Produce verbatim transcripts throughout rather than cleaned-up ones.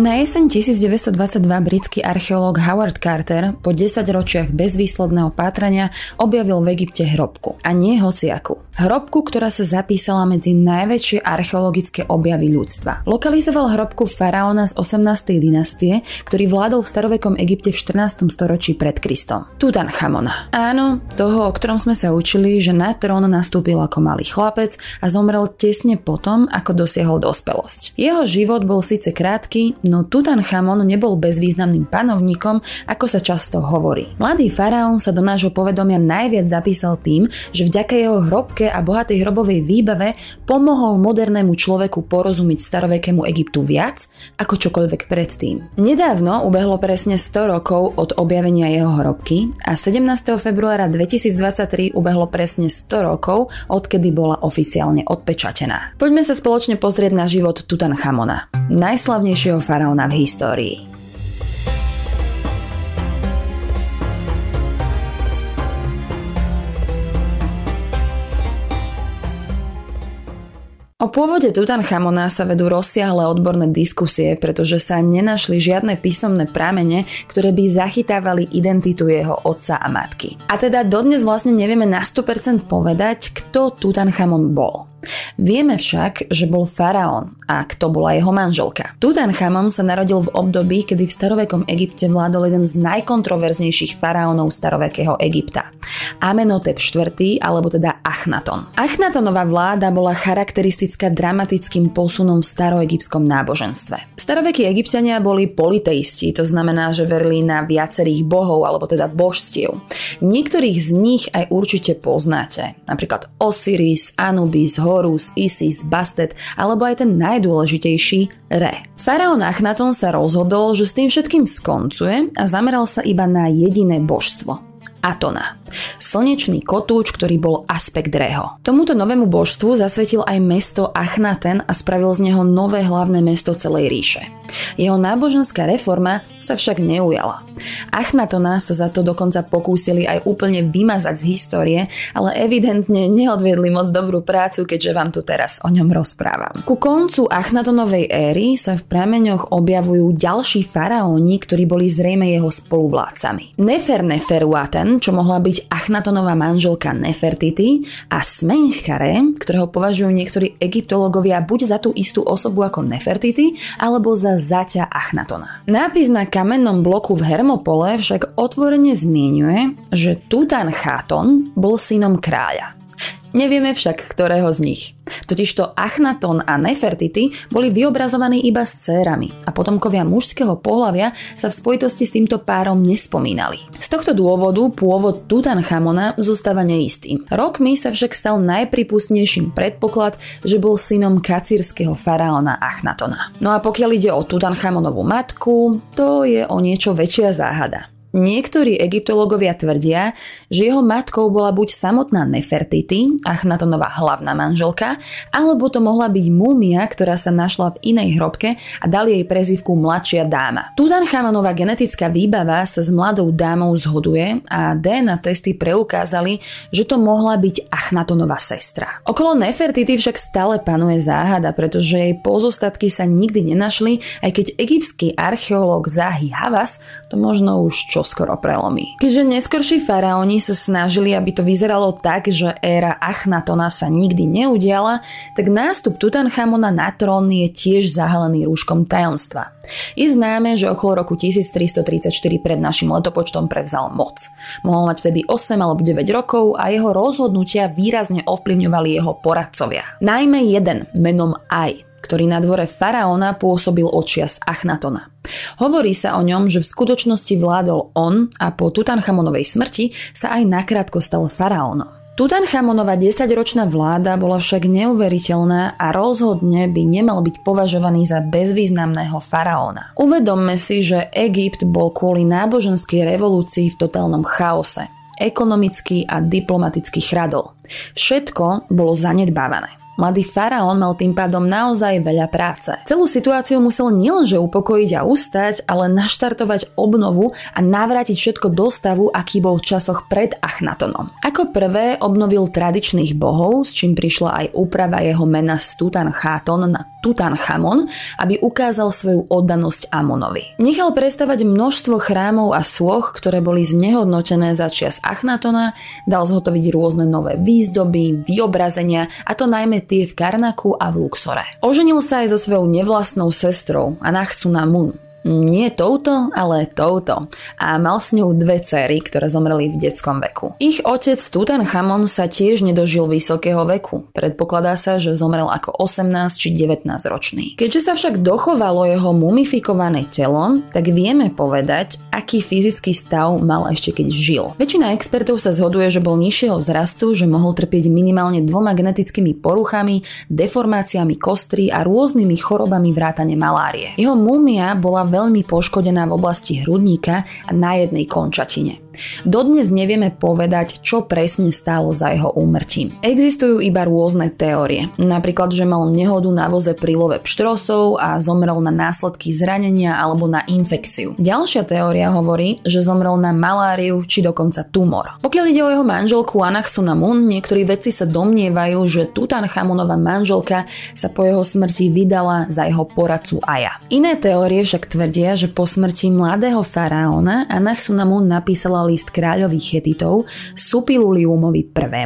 Na jeseň devätnásťstodvadsaťdva britský archeológ Howard Carter po desať ročiach bezvýsledného pátrania objavil v Egypte hrobku, a nie hosiaku. Hrobku, ktorá sa zapísala medzi najväčšie archeologické objavy ľudstva. Lokalizoval hrobku faraóna z osemnástej dynastie, ktorý vládol v starovekom Egypte v štrnástom storočí pred Kristom. Tutanchamona. Áno, toho, o ktorom sme sa učili, že na trón nastúpil ako malý chlapec a zomrel tesne potom, ako dosiahol dospelosť. Jeho život bol síce krátky, no Tutanchamon nebol bezvýznamným panovníkom, ako sa často hovorí. Mladý faraón sa do nášho povedomia najviac zapísal tým, že vďaka jeho hrobke a bohatej hrobovej výbave pomohol modernému človeku porozumieť starovekému Egyptu viac ako čokoľvek predtým. Nedávno ubehlo presne sto rokov od objavenia jeho hrobky a sedemnásteho februára dvetisícdvadsaťtri ubehlo presne sto rokov, odkedy bola oficiálne odpečatená. Poďme sa spoločne pozrieť na život Tutanchamona, najslavnejšieho faraóna v histórii. O pôvode Tutanchamona sa vedú rozsiahle odborné diskusie, pretože sa nenašli žiadne písomné pramene, ktoré by zachytávali identitu jeho otca a matky. A teda dodnes vlastne nevieme na sto percent povedať, kto Tutanchamon bol. Vieme však, že bol faraón a kto bola jeho manželka. Tutanchamon sa narodil v období, kedy v starovekom Egypte vládol jeden z najkontroverznejších faraónov starovekého Egypta. Amenhotep štvrtý, alebo teda Achnaton. Achnatonová vláda bola charakteristická dramatickým posunom v staroegyptskom náboženstve. Starovekí Egypťania boli politeisti, to znamená, že verili na viacerých bohov, alebo teda božstiev. Niektorých z nich aj určite poznáte, napríklad Osiris, Anubis, Horus, Isis, Bastet, alebo aj ten najdôležitejší Re. Faraón Achnaton sa rozhodol, že s tým všetkým skoncuje a zameral sa iba na jediné božstvo, Atona. Slnečný kotúč, ktorý bol aspekt Reho. Tomuto novému božstvu zasvetil aj mesto Achnaten a spravil z neho nové hlavné mesto celej ríše. Jeho náboženská reforma sa však neujala. Achnatona sa za to dokonca pokúsili aj úplne vymazať z histórie, ale evidentne neodviedli moc dobrú prácu, keďže vám tu teraz o ňom rozprávam. Ku koncu Achnatonovej éry sa v prameňoch objavujú ďalší faraóni, ktorí boli zrejme jeho spoluvládcami. Neferneferuaten, čo mohla byť Achnatonová manželka Nefertiti, a Smenchkaré, ktorého považujú niektorí egyptológovia buď za tú istú osobu ako Nefertiti, alebo za zaťa Achnatona. Nápis na kamennom bloku v Hermopole však otvorene zmieňuje, že Tutanchatón bol synom kráľa. Nevieme však, ktorého z nich. Totižto Achnaton a Nefertiti boli vyobrazovaní iba s dcérami a potomkovia mužského pohlavia sa v spojitosti s týmto párom nespomínali. Z tohto dôvodu pôvod Tutanchamona zostáva neistým. Rokmi sa však stal najpripustnejším predpoklad, že bol synom kacírskeho faraóna Achnatona. No a pokiaľ ide o Tutanchamonovú matku, to je o niečo väčšia záhada. Niektorí egyptológovia tvrdia, že jeho matkou bola buď samotná Nefertiti, Achnatonová hlavná manželka, alebo to mohla byť múmia, ktorá sa našla v inej hrobke a dali jej prezývku mladšia dáma. Tutanchamonová genetická výbava sa s mladou dámou zhoduje a dé en á testy preukázali, že to mohla byť Achnatonová sestra. Okolo Nefertiti však stále panuje záhada, pretože jej pozostatky sa nikdy nenašli, aj keď egyptský archeológ Zahi Hawass to možno už čo skoro prelomí. Keďže neskorší faraóni sa snažili, aby to vyzeralo tak, že éra Achnatona sa nikdy neudiala, tak nástup Tutanchamona na trón je tiež zahalený rúškom tajomstva. Je známe, že okolo roku tisíctristotridsaťštyri pred našim letopočtom prevzal moc. Mohol mať vtedy osem alebo deväť rokov a jeho rozhodnutia výrazne ovplyvňovali jeho poradcovia. Najmä jeden menom Aj, ktorý na dvore faraóna pôsobil od čias Achnatona. Hovorí sa o ňom, že v skutočnosti vládol on a po Tutanchamonovej smrti sa aj nakrátko stal faraónom. Tutanchamonova desaťročná vláda bola však neuveriteľná a rozhodne by nemal byť považovaný za bezvýznamného faraóna. Uvedomme si, že Egypt bol kvôli náboženskej revolúcii v totálnom chaose, ekonomický a diplomatický chradol. Všetko bolo zanedbávané. Mladý faraón mal tým pádom naozaj veľa práce. Celú situáciu musel nielenže upokojiť a ustať, ale naštartovať obnovu a navrátiť všetko do stavu, aký bol v časoch pred Achnatonom. Ako prvé obnovil tradičných bohov, s čím prišla aj úprava jeho mena z Tutanchatón na Tutanchamon, aby ukázal svoju oddanosť Amonovi. Nechal prestavať množstvo chrámov a sôch, ktoré boli znehodnotené za čias Achnatona, dal zhotoviť rôzne nové výzdoby, vyobrazenia, a to najmä tie v Karnaku a v Luxore. Oženil sa aj so svojou nevlastnou sestrou Anchesenamun. Nie touto, ale touto. A mal s ňou dve dcéry, ktoré zomreli v detskom veku. Ich otec Tutanchamon sa tiež nedožil vysokého veku. Predpokladá sa, že zomrel ako osemnásť či devätnásť ročný. Keďže sa však dochovalo jeho mumifikované telo, tak vieme povedať, aký fyzický stav mal ešte keď žil. Väčšina expertov sa zhoduje, že bol nižšieho vzrastu, že mohol trpieť minimálne dvoma genetickými poruchami, deformáciami kostry a rôznymi chorobami vrátane malárie. Jeho múmia bola veľmi poškodená v oblasti hrudníka a na jednej končatine. Dodnes nevieme povedať, čo presne stálo za jeho úmrtím. Existujú iba rôzne teórie, napríklad, že mal nehodu na voze pri love pštrosov a zomrel na následky zranenia alebo na infekciu. Ďalšia teória hovorí, že zomrel na maláriu či dokonca tumor. Pokiaľ ide o jeho manželku Anchesenamun, niektorí vedci sa domnievajú, že Tutanchamonova manželka sa po jeho smrti vydala za jeho poradcu Aja. Iné teórie však tvrdia, že po smrti mladého faraóna Anchesenamun napísala list kráľovi Chetitov Šuppiluliumovi I,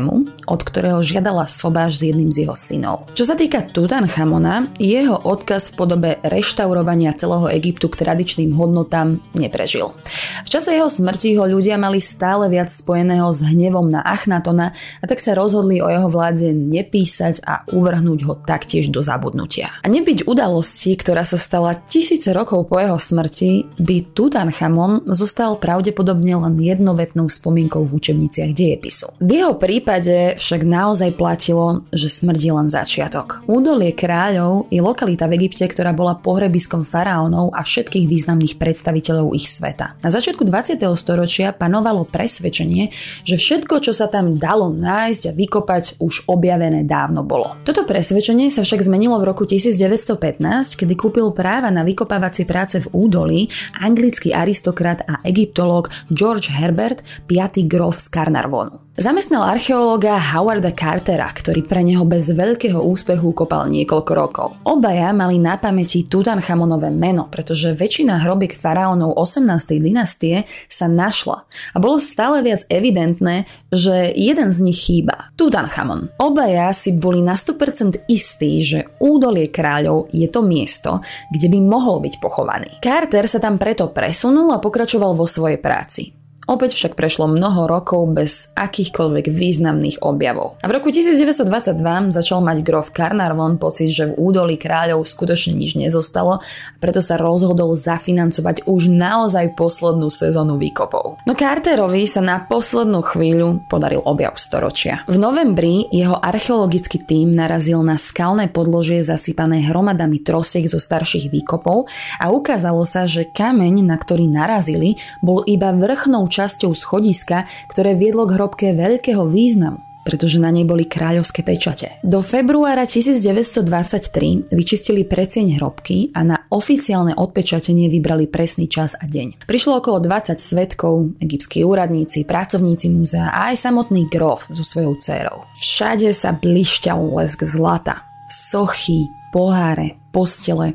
od ktorého žiadala sobáš s jedným z jeho synov. Čo sa týka Tutanchamona, jeho odkaz v podobe reštaurovania celého Egyptu k tradičným hodnotám neprežil. V čase jeho smrti ho ľudia mali stále viac spojeného s hnevom na Achnatona, a tak sa rozhodli o jeho vláde nepísať a uvrhnúť ho taktiež do zabudnutia. A nebyť udalosti, ktorá sa stala tisíce rokov po jeho smrti, by Tutanchamon zostal pravdepodobne len jednovetnou spomienkou v učebniciach dejepisu. V jeho prípade však naozaj platilo, že smrť je len začiatok. Údolie kráľov je lokalita v Egypte, ktorá bola pohrebiskom faraónov a všetkých významných predstaviteľov ich sveta. Na začiatku dvadsiateho storočia panovalo presvedčenie, že všetko, čo sa tam dalo nájsť a vykopať, už objavené dávno bolo. Toto presvedčenie sa však zmenilo v roku tisíc deväťsto pätnásť, kedy kúpil práva na vykopávacie práce v údolí anglický aristokrat a egyptológ George Herbert, piaty grof z Karnarvonu. Zamestnal archeológa Howarda Cartera, ktorý pre neho bez veľkého úspechu kopal niekoľko rokov. Obaja mali na pamäti Tutanchamonové meno, pretože väčšina hrobiek faraónov osemnástej dynastie sa našla a bolo stále viac evidentné, že jeden z nich chýba. Tutanchamon. Obaja si boli na sto percent istí, že údolie kráľov je to miesto, kde by mohol byť pochovaný. Carter sa tam preto presunul a pokračoval vo svojej práci. Opäť však prešlo mnoho rokov bez akýchkoľvek významných objavov. A v roku tisíc deväťsto dvadsaťdva začal mať grof Karnarvon pocit, že v údolí kráľov skutočne nič nezostalo, a preto sa rozhodol zafinancovať už naozaj poslednú sezónu výkopov. No Carterovi sa na poslednú chvíľu podaril objav storočia. V novembri jeho archeologický tím narazil na skalné podložie zasypané hromadami trosiek zo starších výkopov a ukázalo sa, že kameň, na ktorý narazili, bol iba vrchnou časťou schodiska, ktoré viedlo k hrobke veľkého významu, pretože na nej boli kráľovské pečate. Do februára tisíc deväťsto dvadsaťtri vyčistili precieň hrobky a na oficiálne odpečatenie vybrali presný čas a deň. Prišlo okolo dvadsať svedkov, egyptskí úradníci, pracovníci múzea a aj samotný grof so svojou dcérou. Všade sa blišťal lesk zlata, sochy, poháre, postele.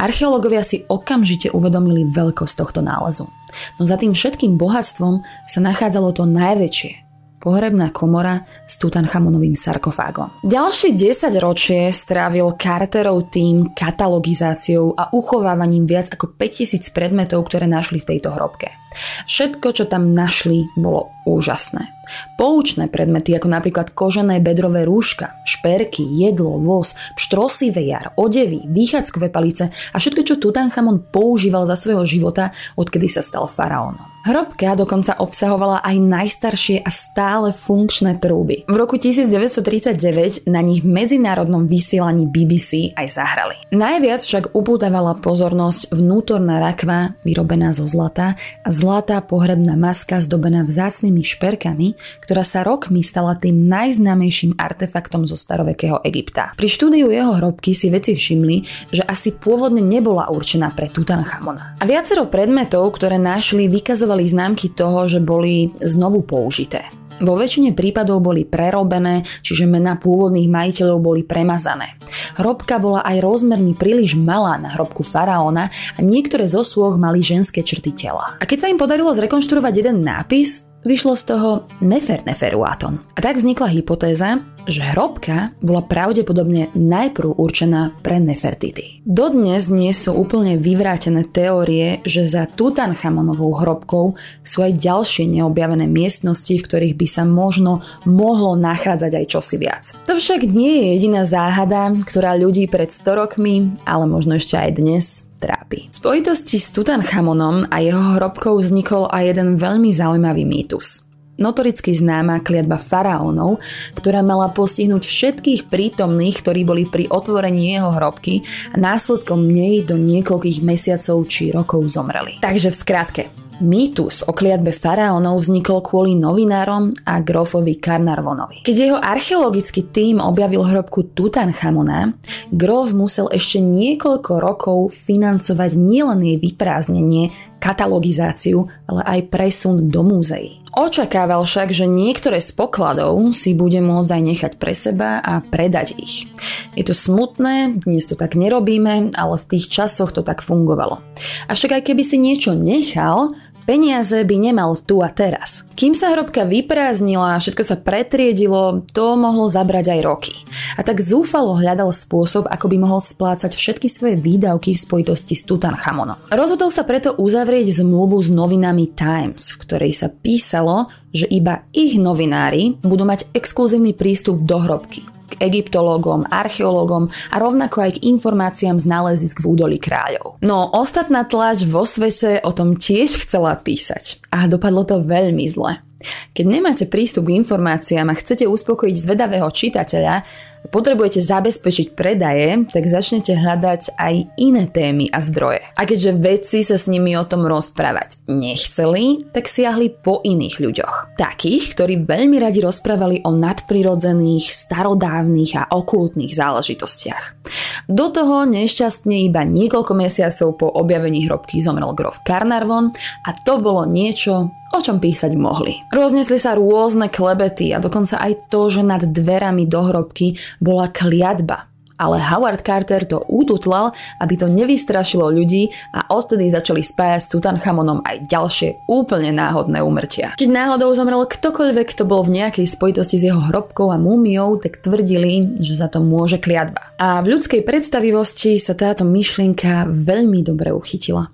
Archeológovia si okamžite uvedomili veľkosť tohto nálezu. No za tým všetkým bohatstvom sa nachádzalo to najväčšie. Pohrebná komora s Tutanchamonovým sarkofágom. Ďalšie desaťročie strávil Carterov tím katalogizáciou a uchovávaním viac ako päťtisíc predmetov, ktoré našli v tejto hrobke. Všetko, čo tam našli, bolo úžasné. Poučné predmety, ako napríklad kožené bedrové rúška, šperky, jedlo, voz, pštrosy vejar, odevy, výchádzkové palice a všetko, čo Tutanchamon používal za svojho života, odkedy sa stal faraónom. Hrobka dokonca obsahovala aj najstaršie a stále funkčné trúby. V roku tisíc deväťsto tridsaťdeväť na nich v medzinárodnom vysielaní bé bé cé aj zahrali. Najviac však upútavala pozornosť vnútorná rakva, vyrobená zo zlata a zlatá pohrebná maska zdobená vzácnymi šperkami, ktorá sa rokmi stala tým najznámejším artefaktom zo starovekého Egypta. Pri štúdiu jeho hrobky si vedci všimli, že asi pôvodne nebola určená pre Tutanchamona. A viacero predmetov, ktoré našli, vykazovali známky toho, že boli znovu použité. Vo väčšine prípadov boli prerobené, čiže mená pôvodných majiteľov boli premazané. Hrobka bola aj rozmermi príliš malá na hrobku faraóna a niektoré zo sôch mali ženské črty tela. A keď sa im podarilo zrekonštruovať jeden nápis, vyšlo z toho Neferneferuaton. A tak vznikla hypotéza, že hrobka bola pravdepodobne najprv určená pre Nefertiti. Dodnes nie sú úplne vyvrátené teórie, že za Tutanchamonovou hrobkou sú aj ďalšie neobjavené miestnosti, v ktorých by sa možno mohlo nachádzať aj čosi viac. To však nie je jediná záhada, ktorá ľudí pred sto rokmi, ale možno ešte aj dnes, trápi. V spojitosti s Tutanchamonom a jeho hrobkou vznikol aj jeden veľmi zaujímavý mýtus. Notoricky známa kliatba faraónov, ktorá mala postihnúť všetkých prítomných, ktorí boli pri otvorení jeho hrobky a následkom nej do niekoľkých mesiacov či rokov zomreli. Takže v skratke, mýtus o kliatbe faraónov vznikol kvôli novinárom a grófovi Karnarvonovi. Keď jeho archeologický tím objavil hrobku Tutanchamona, gróf musel ešte niekoľko rokov financovať nielen jej vyprázdnenie, katalogizáciu, ale aj presun do múzeí. Očakával však, že niektoré z pokladov si bude môcť aj nechať pre seba a predať ich. Je to smutné, dnes to tak nerobíme, ale v tých časoch to tak fungovalo. Avšak aj keby si niečo nechal, peniaze by nemal tu a teraz. Kým sa hrobka vyprázdnila a všetko sa pretriedilo, to mohlo zabrať aj roky. A tak zúfalo hľadal spôsob, ako by mohol splácať všetky svoje výdavky v spojitosti s Tutanchamonom. Rozhodol sa preto uzavrieť zmluvu s novinami Times, v ktorej sa písalo, že iba ich novinári budú mať exkluzívny prístup do hrobky, k egyptológom, archeológom a rovnako aj k informáciám z nálezisk v Údolí kráľov. No ostatná tlač vo svete o tom tiež chcela písať a dopadlo to veľmi zle. Keď nemáte prístup k informáciám a chcete uspokojiť zvedavého čitateľa, potrebujete zabezpečiť predaje, tak začnete hľadať aj iné témy a zdroje. A keďže vedci sa s nimi o tom rozprávať nechceli, tak siahli po iných ľuďoch. Takých, ktorí veľmi radi rozprávali o nadprirodzených, starodávnych a okultných záležitostiach. Do toho nešťastne iba niekoľko mesiacov po objavení hrobky zomrel grof Karnarvon a to bolo niečo, o čom písať mohli. Roznesli sa rôzne klebety a dokonca aj to, že nad dverami do hrobky bola kliatba. Ale Howard Carter to ututlal, aby to nevystrašilo ľudí a odtedy začali spájať s Tutanchamonom aj ďalšie úplne náhodné úmrtia. Keď náhodou zomrel ktokoľvek, kto bol v nejakej spojitosti s jeho hrobkou a múmiou, tak tvrdili, že za to môže kliatba. A v ľudskej predstavivosti sa táto myšlienka veľmi dobre uchytila.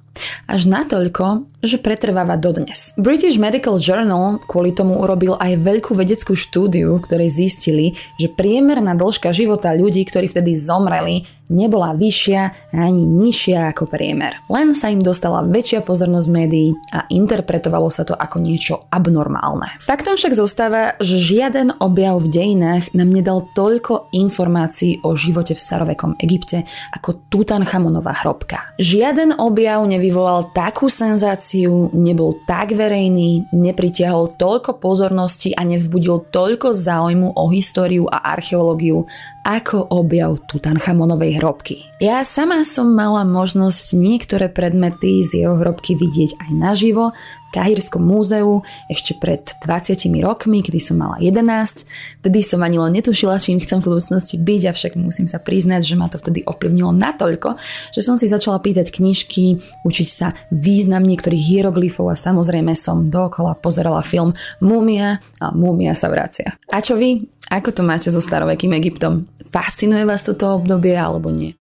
Až natoľko, že pretrváva dodnes. British Medical Journal kvôli tomu urobil aj veľkú vedeckú štúdiu, ktorej zistili, že priemerná dĺžka života ľudí, ktorí vtedy zomreli, nebola vyššia ani nižšia ako priemer. Len sa im dostala väčšia pozornosť médií a interpretovalo sa to ako niečo abnormálne. Faktom však zostáva, že žiaden objav v dejinách nám nedal toľko informácií o živote v starovekom Egypte ako Tutanchamonová hrobka. Žiaden objav nevyvolal takú senzáciu, nebol tak verejný, nepritiahol toľko pozornosti a nevzbudil toľko záujmu o históriu a archeológiu ako objav Tutanchamonovej hrobky. Ja sama som mala možnosť niektoré predmety z jeho hrobky vidieť aj naživo v Káhirskom múzeu ešte pred dvadsiatimi rokmi, kedy som mala jedenásť. Vtedy som ani len netušila, čím chcem v budúcnosti byť, avšak musím sa priznať, že ma to vtedy ovplyvnilo natoľko, že som si začala pýtať knižky, učiť sa význam niektorých hieroglyfov a samozrejme som dookola pozerala film Múmia a Múmia sa vracia. A čo vy? Ako to máte so starovekým Egyptom? Fascinuje vás toto obdobie alebo nie?